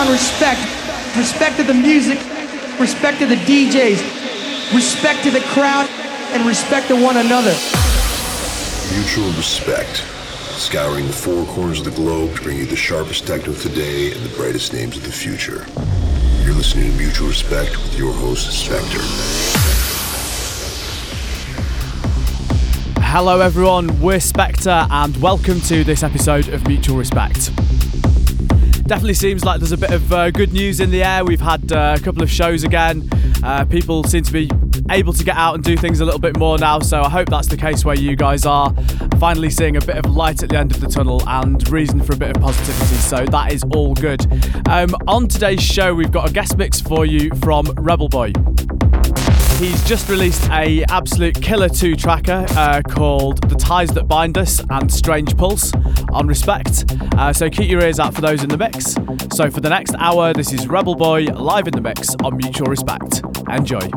on respect. Respect to the music, respect to the DJs, respect to the crowd, and respect to one another. Mutual Respect, scouring the four corners of the globe to bring you the sharpest techno today and the brightest names of the future. You're listening to Mutual Respect with your host, Spectre. Hello everyone, we're Spectre and welcome to this episode of Mutual Respect. Definitely seems like there's a bit of good news in the air. We've had a couple of shows again. People seem to be able to get out and do things a little bit more now, so I hope that's the case where you guys are. Finally seeing a bit of light at the end of the tunnel and reason for a bit of positivity, so that is all good. On today's show we've got a guest mix for you from Rebel Boy. He's just released an absolute killer two-tracker called The Ties That Bind Us and Strange Pulse on Respect. So keep your ears out for those in the mix. So for the next hour, this is Rebel Boy live in the mix on Mutual Respect. Enjoy.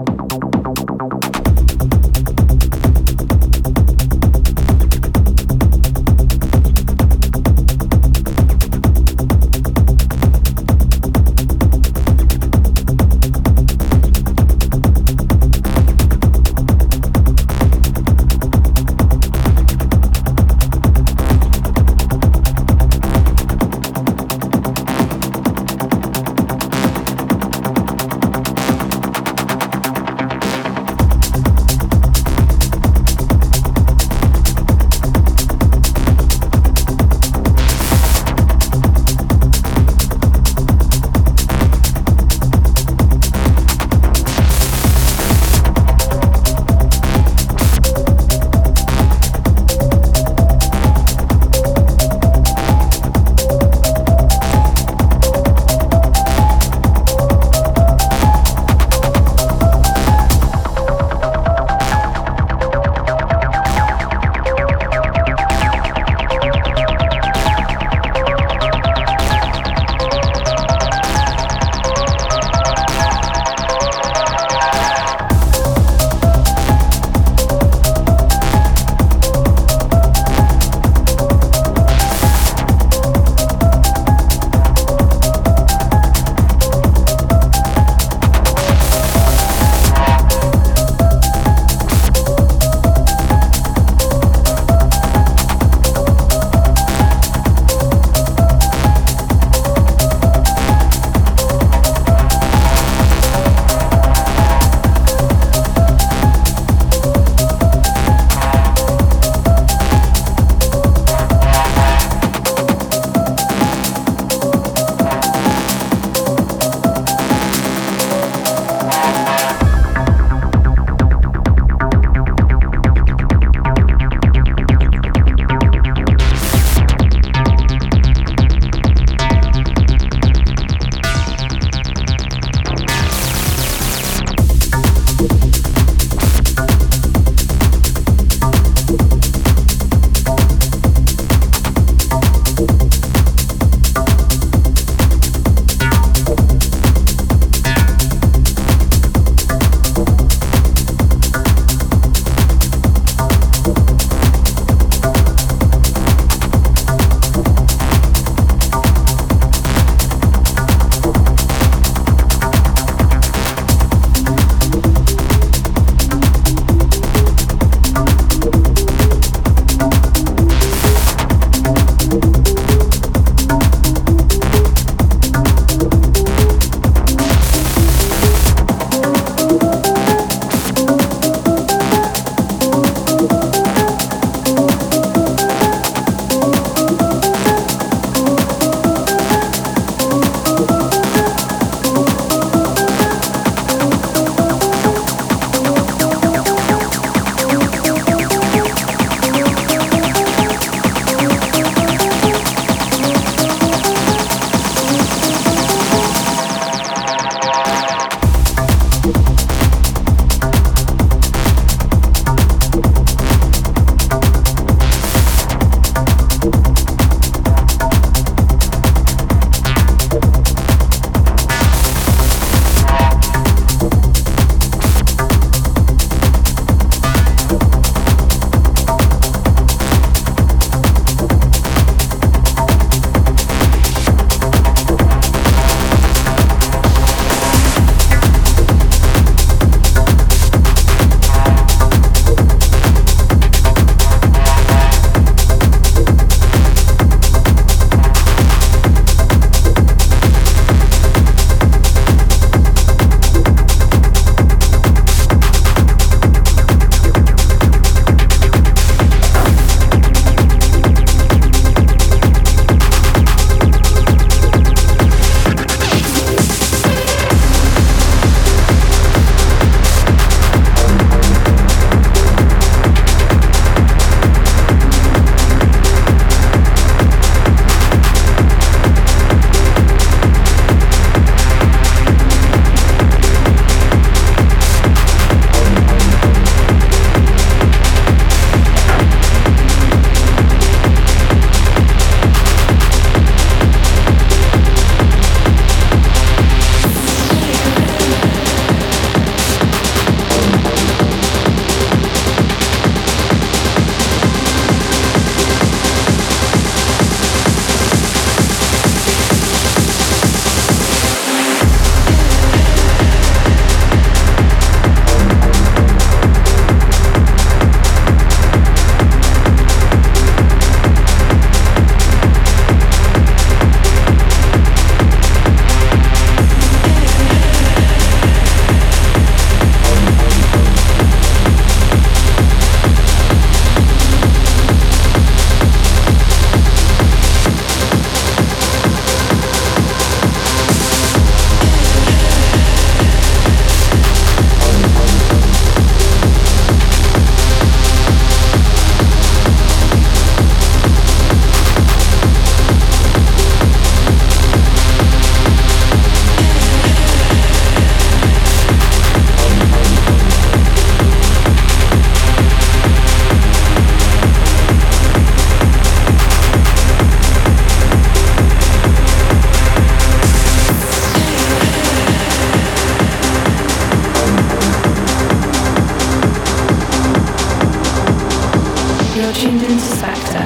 You're tuned into Spectre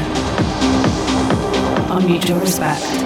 on Mutual Respect.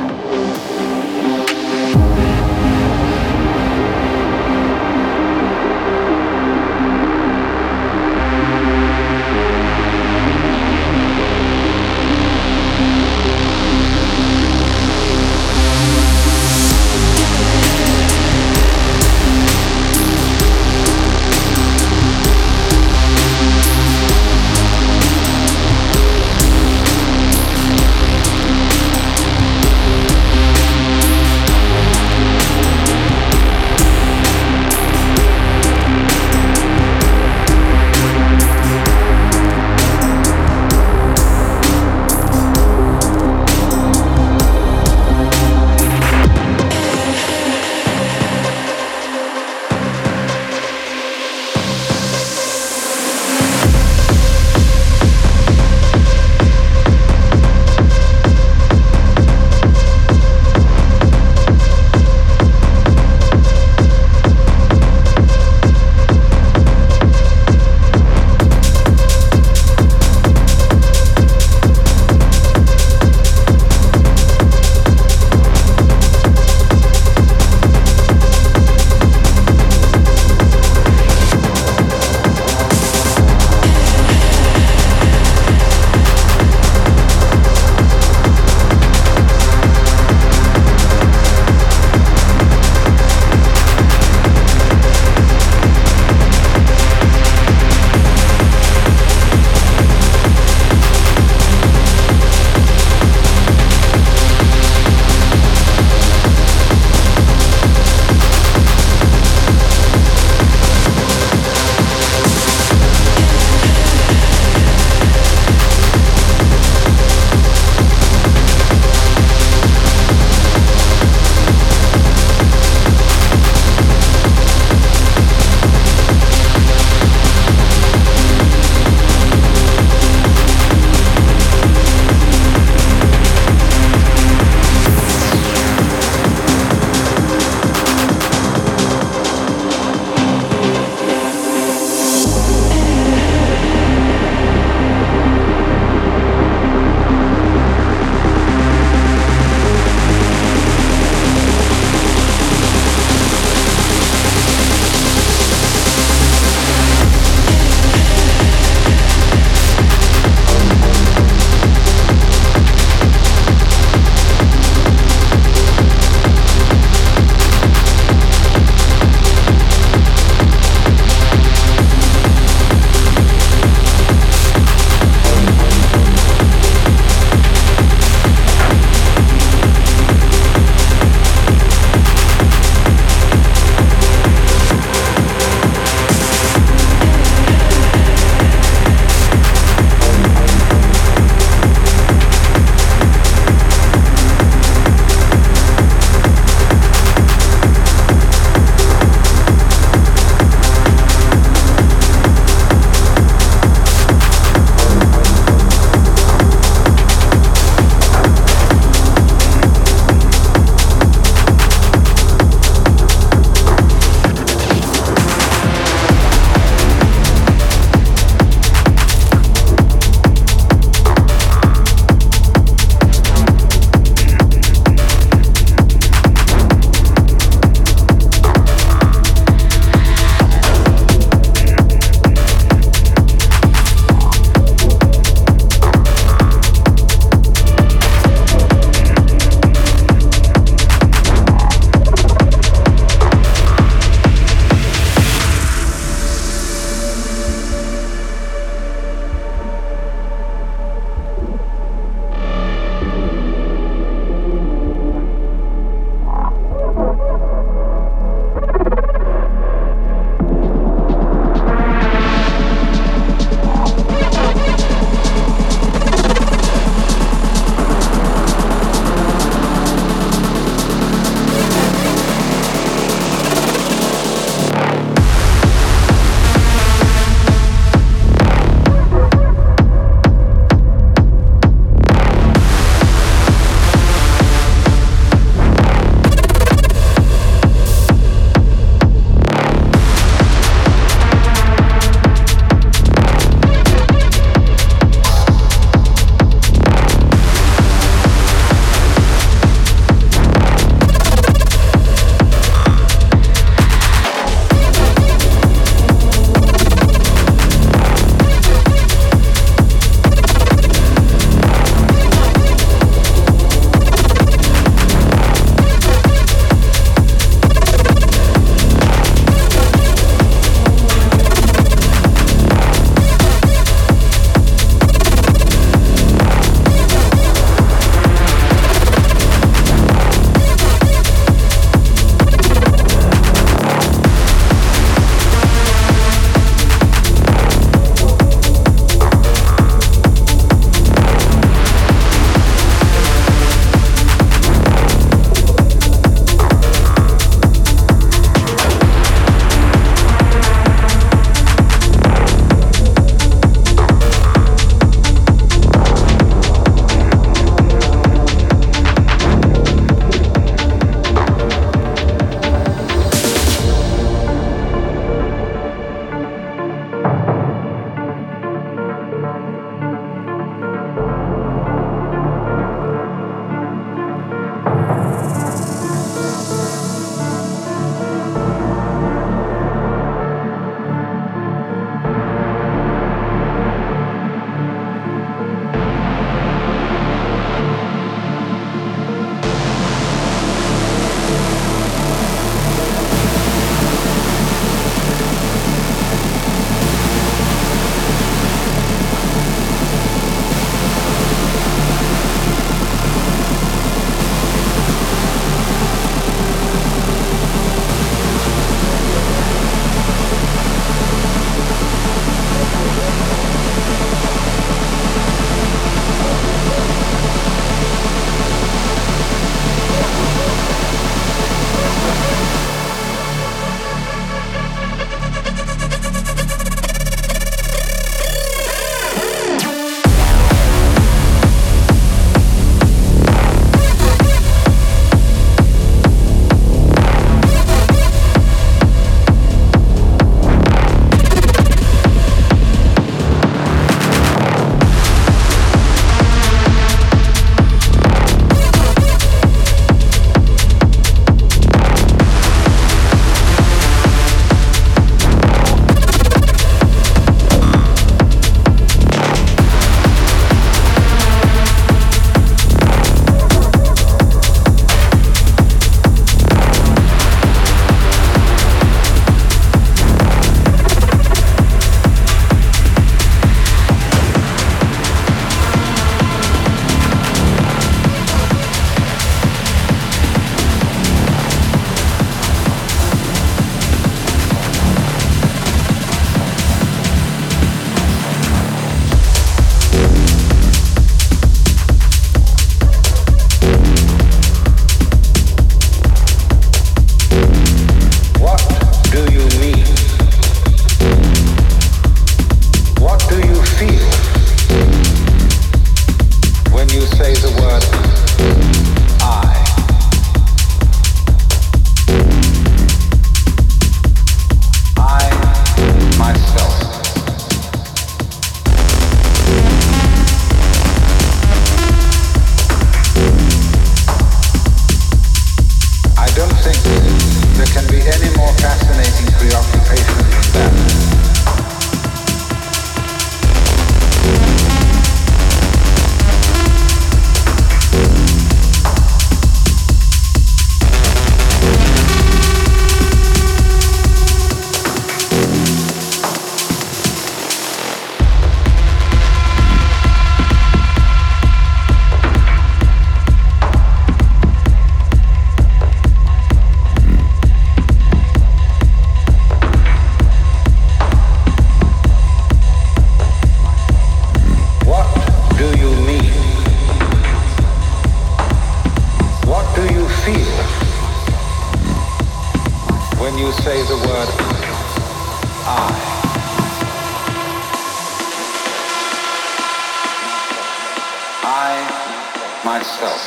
myself.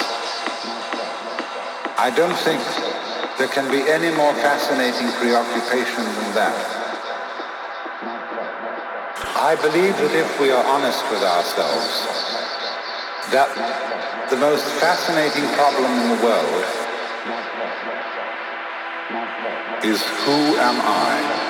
I don't think there can be any more fascinating preoccupation than that. I believe that if we are honest with ourselves, that the most fascinating problem in the world is who am I?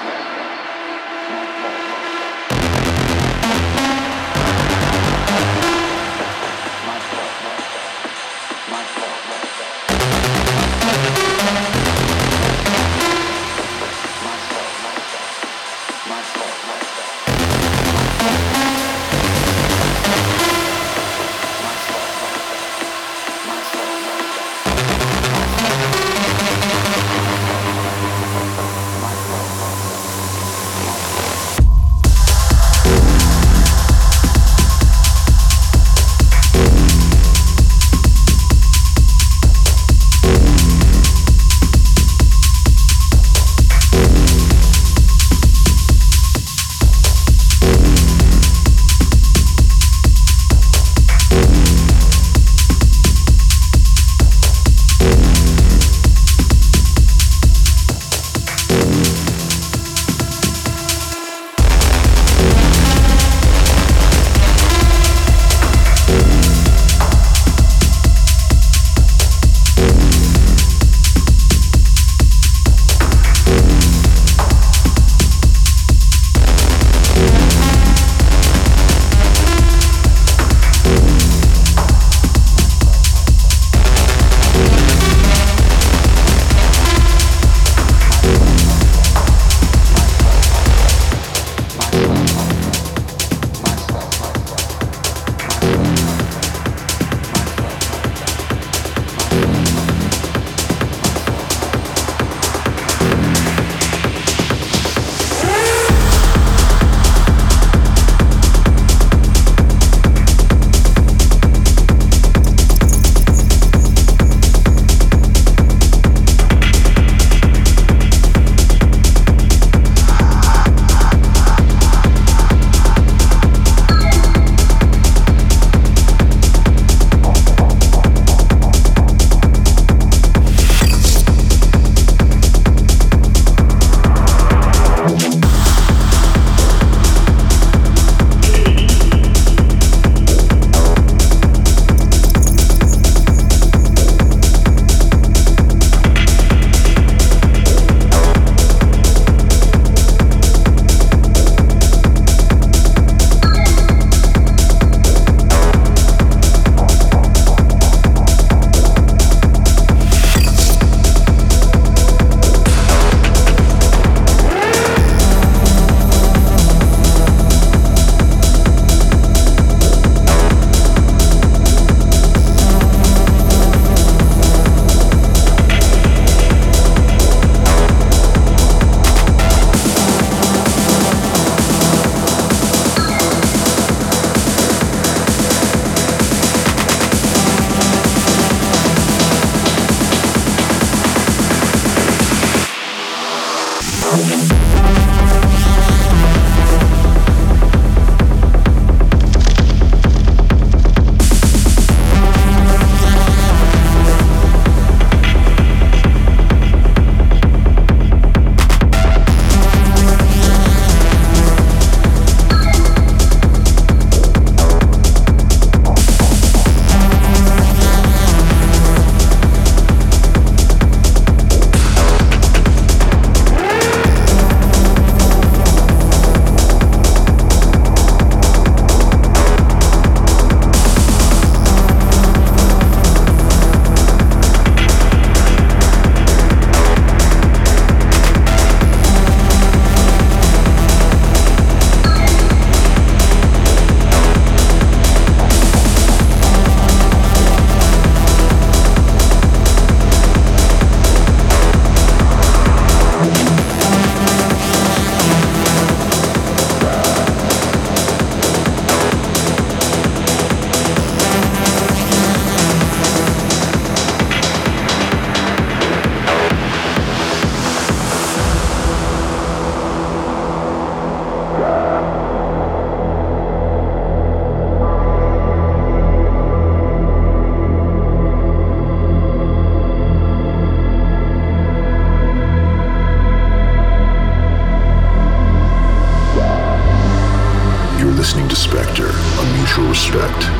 Respect. Go, go.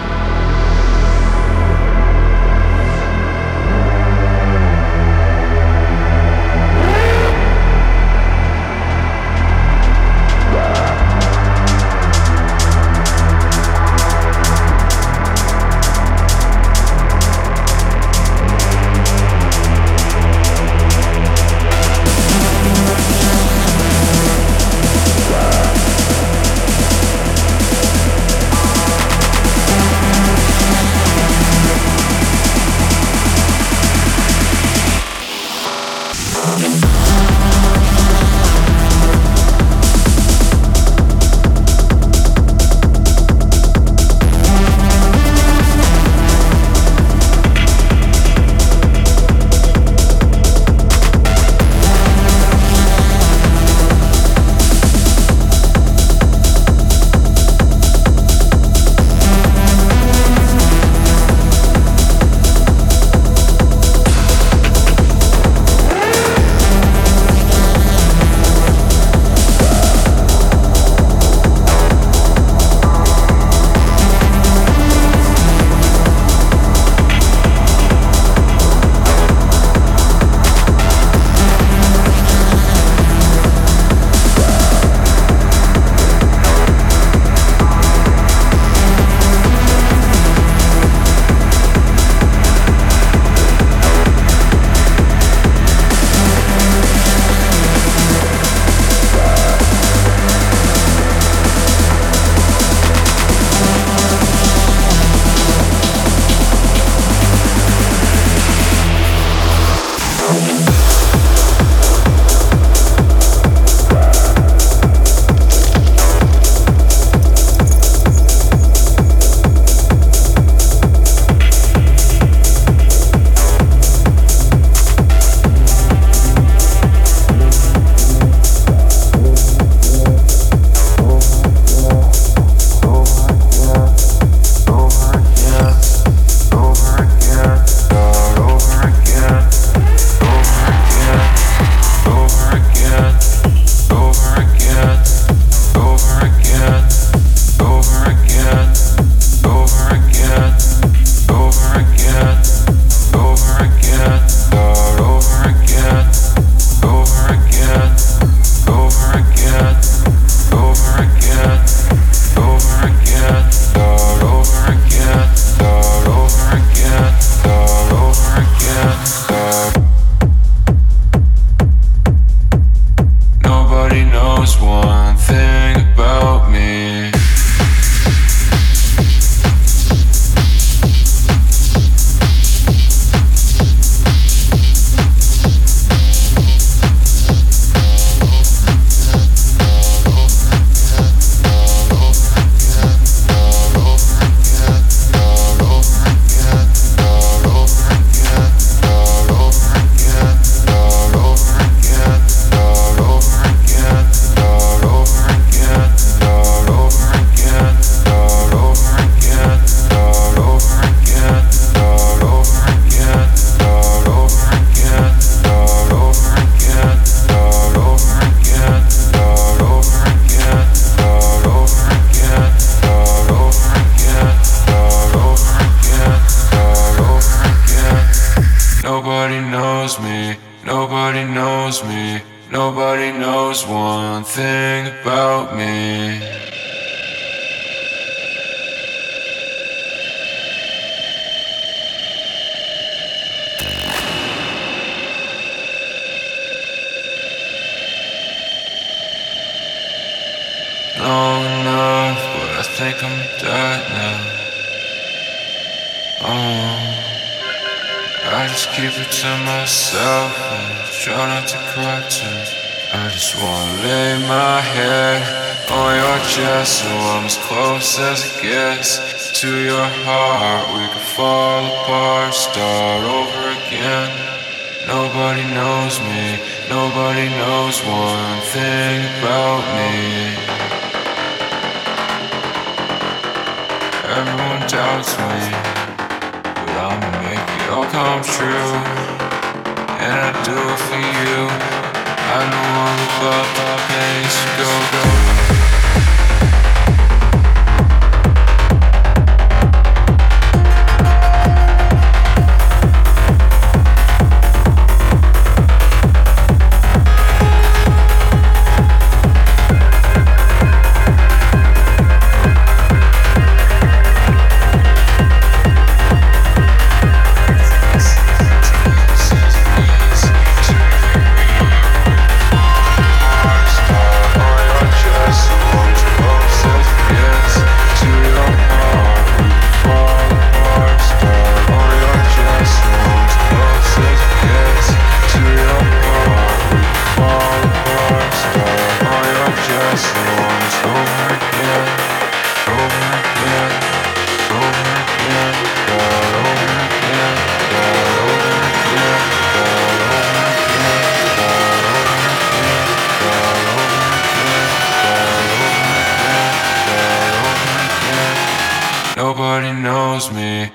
nobody knows me.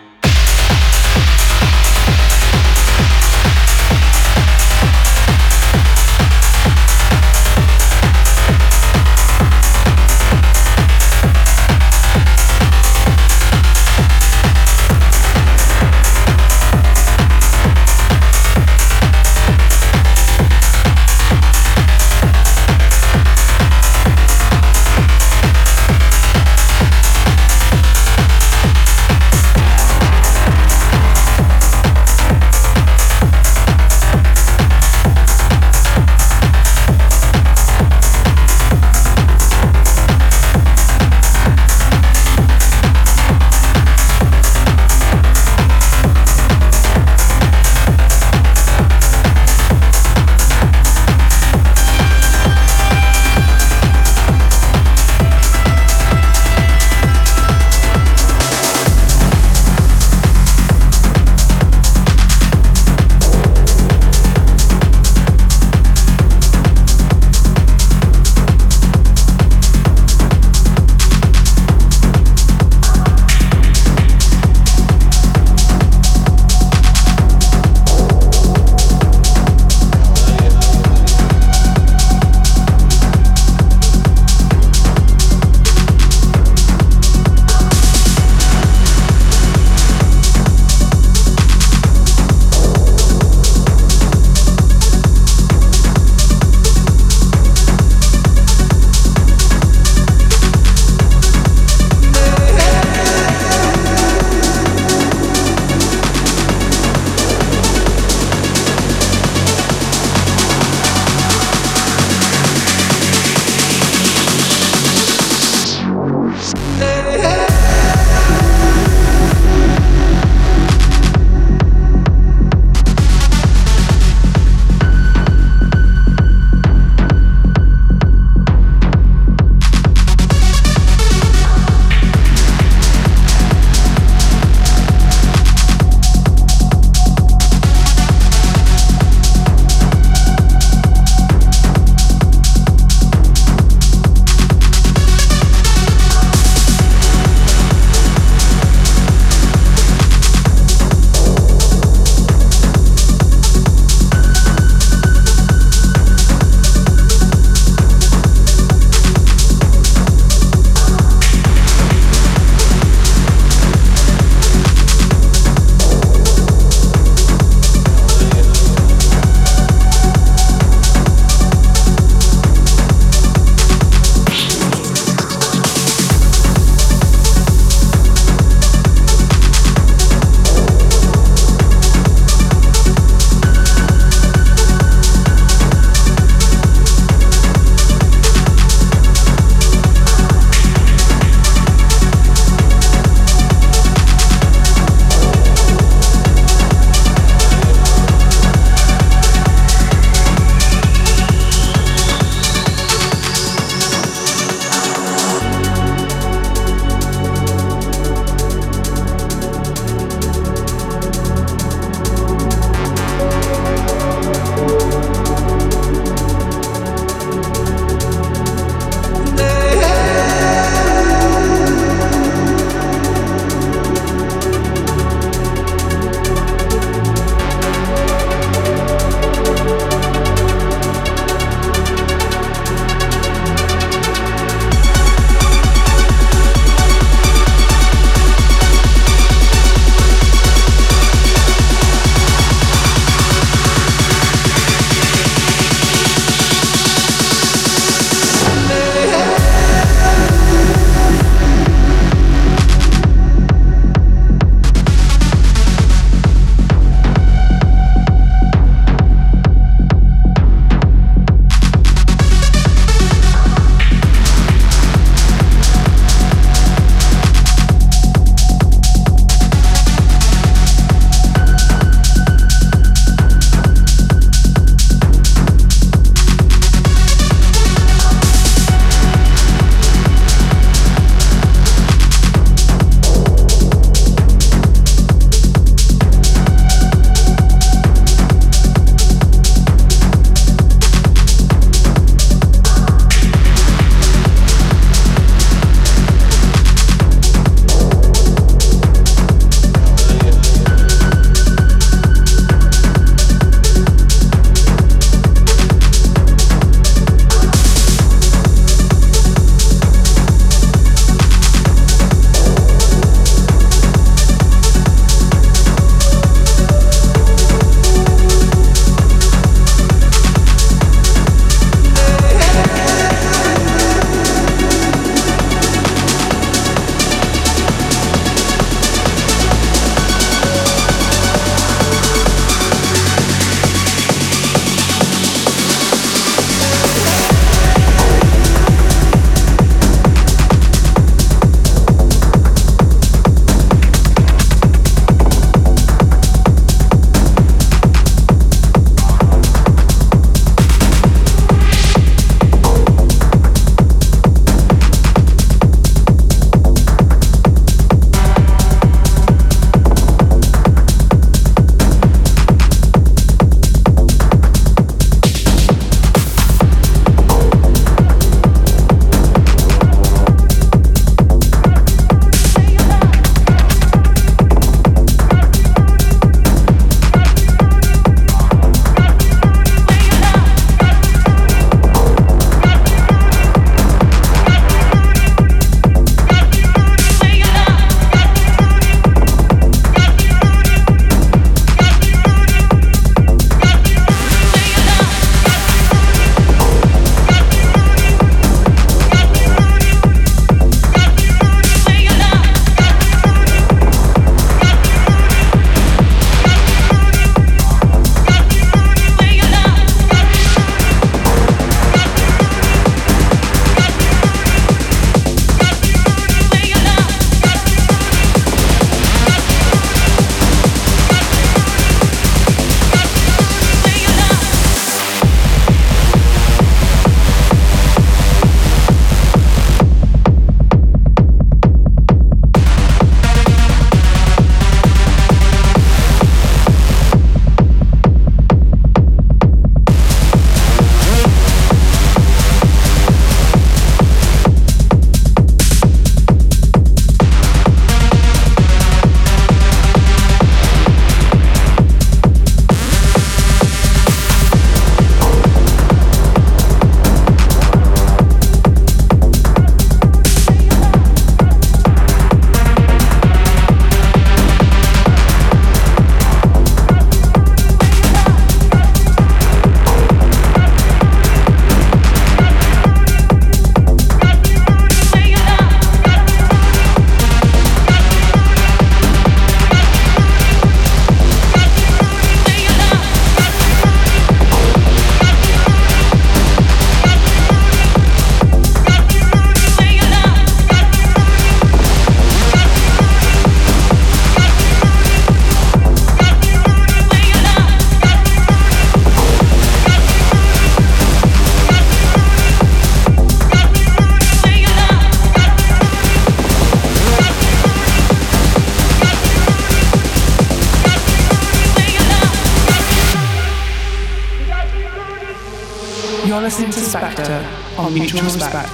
listening to Spectre on Mutual Respect.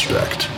Respect.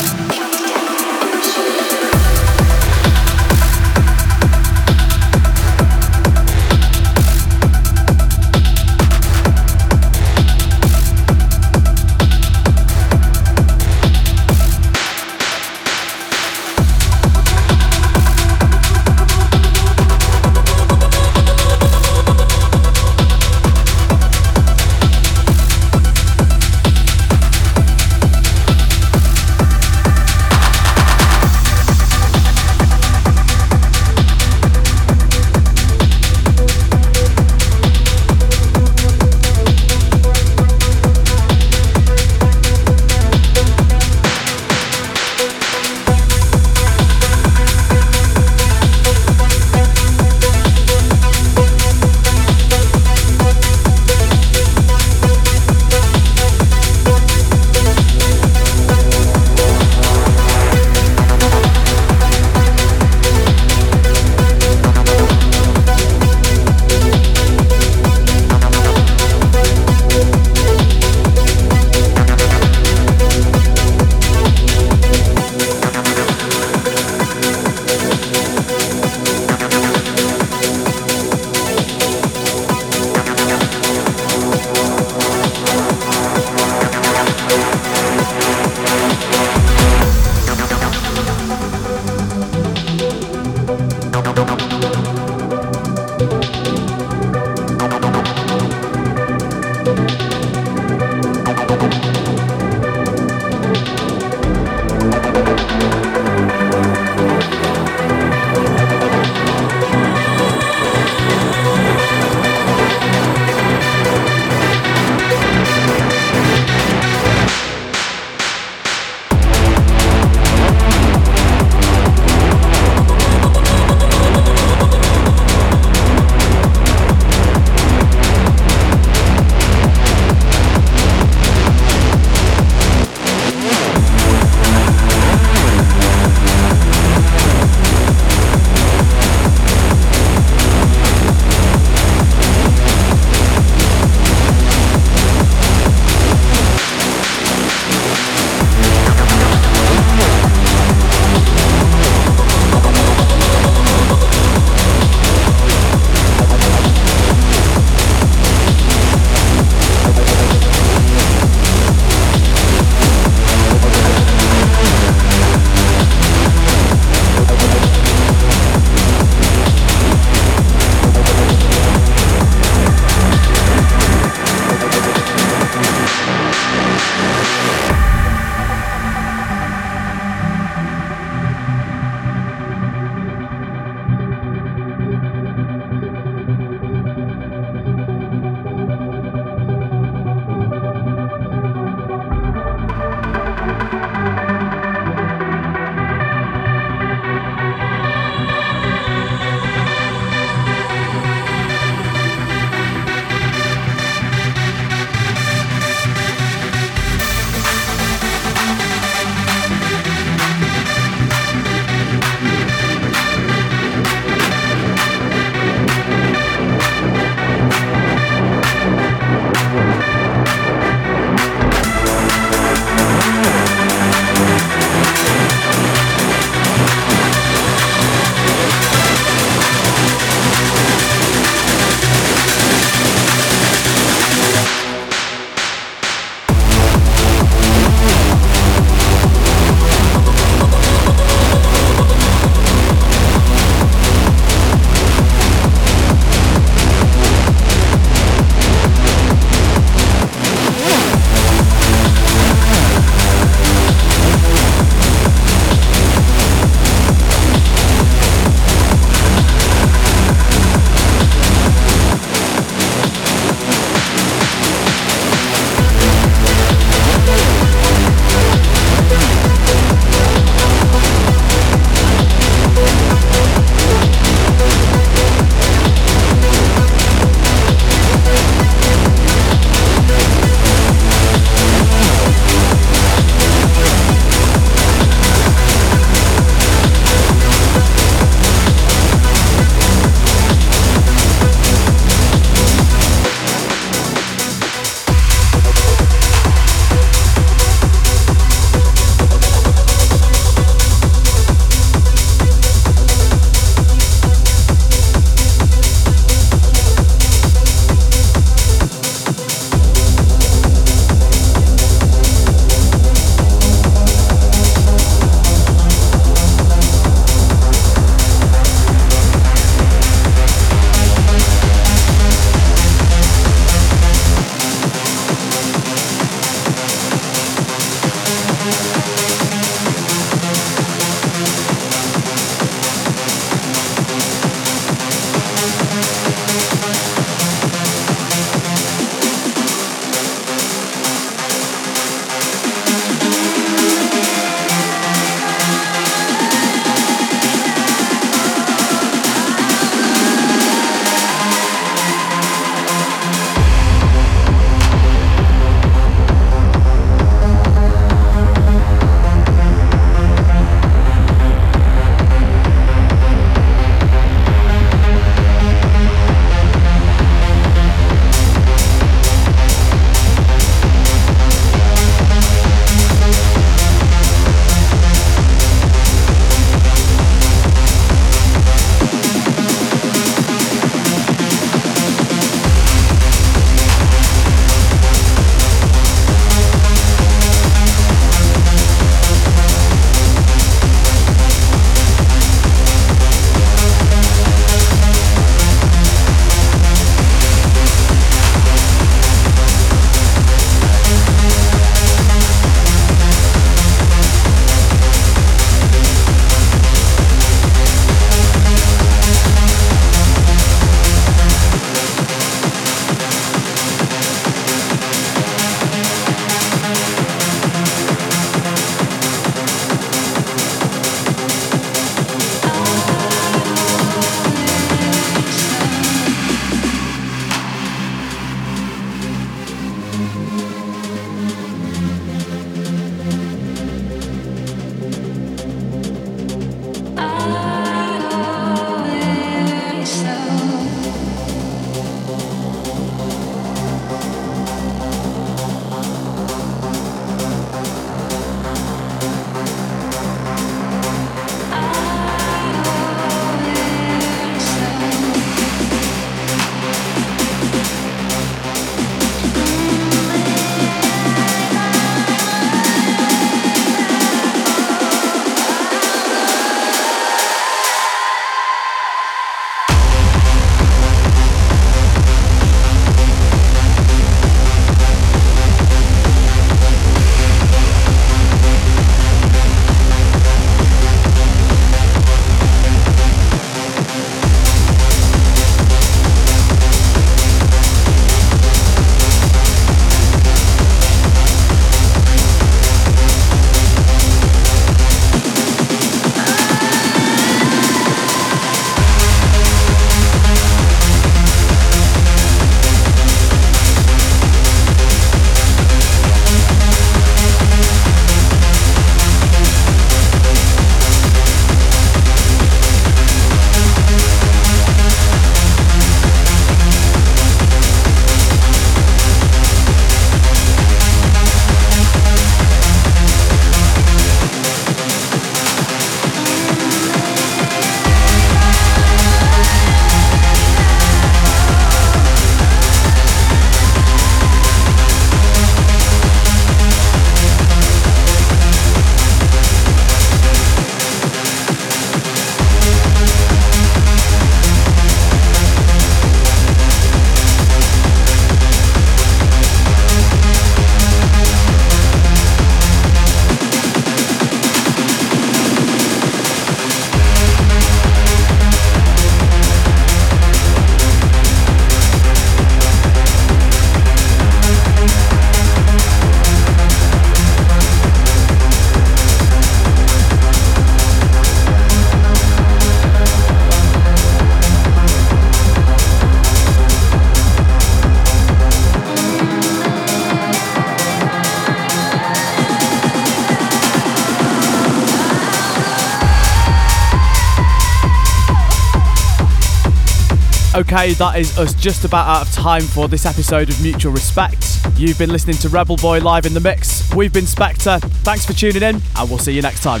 Okay, that is us just about out of time for this episode of Mutual Respect. You've been listening to Rebel Boy live in the mix. We've been Spectre. Thanks for tuning in, and we'll see you next time.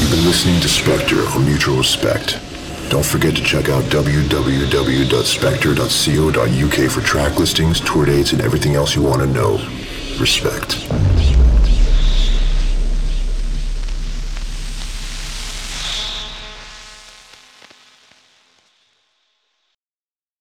You've been listening to Spectre on Mutual Respect. Don't forget to check out www.spectre.co.uk for track listings, tour dates, and everything else you want to know. Respect.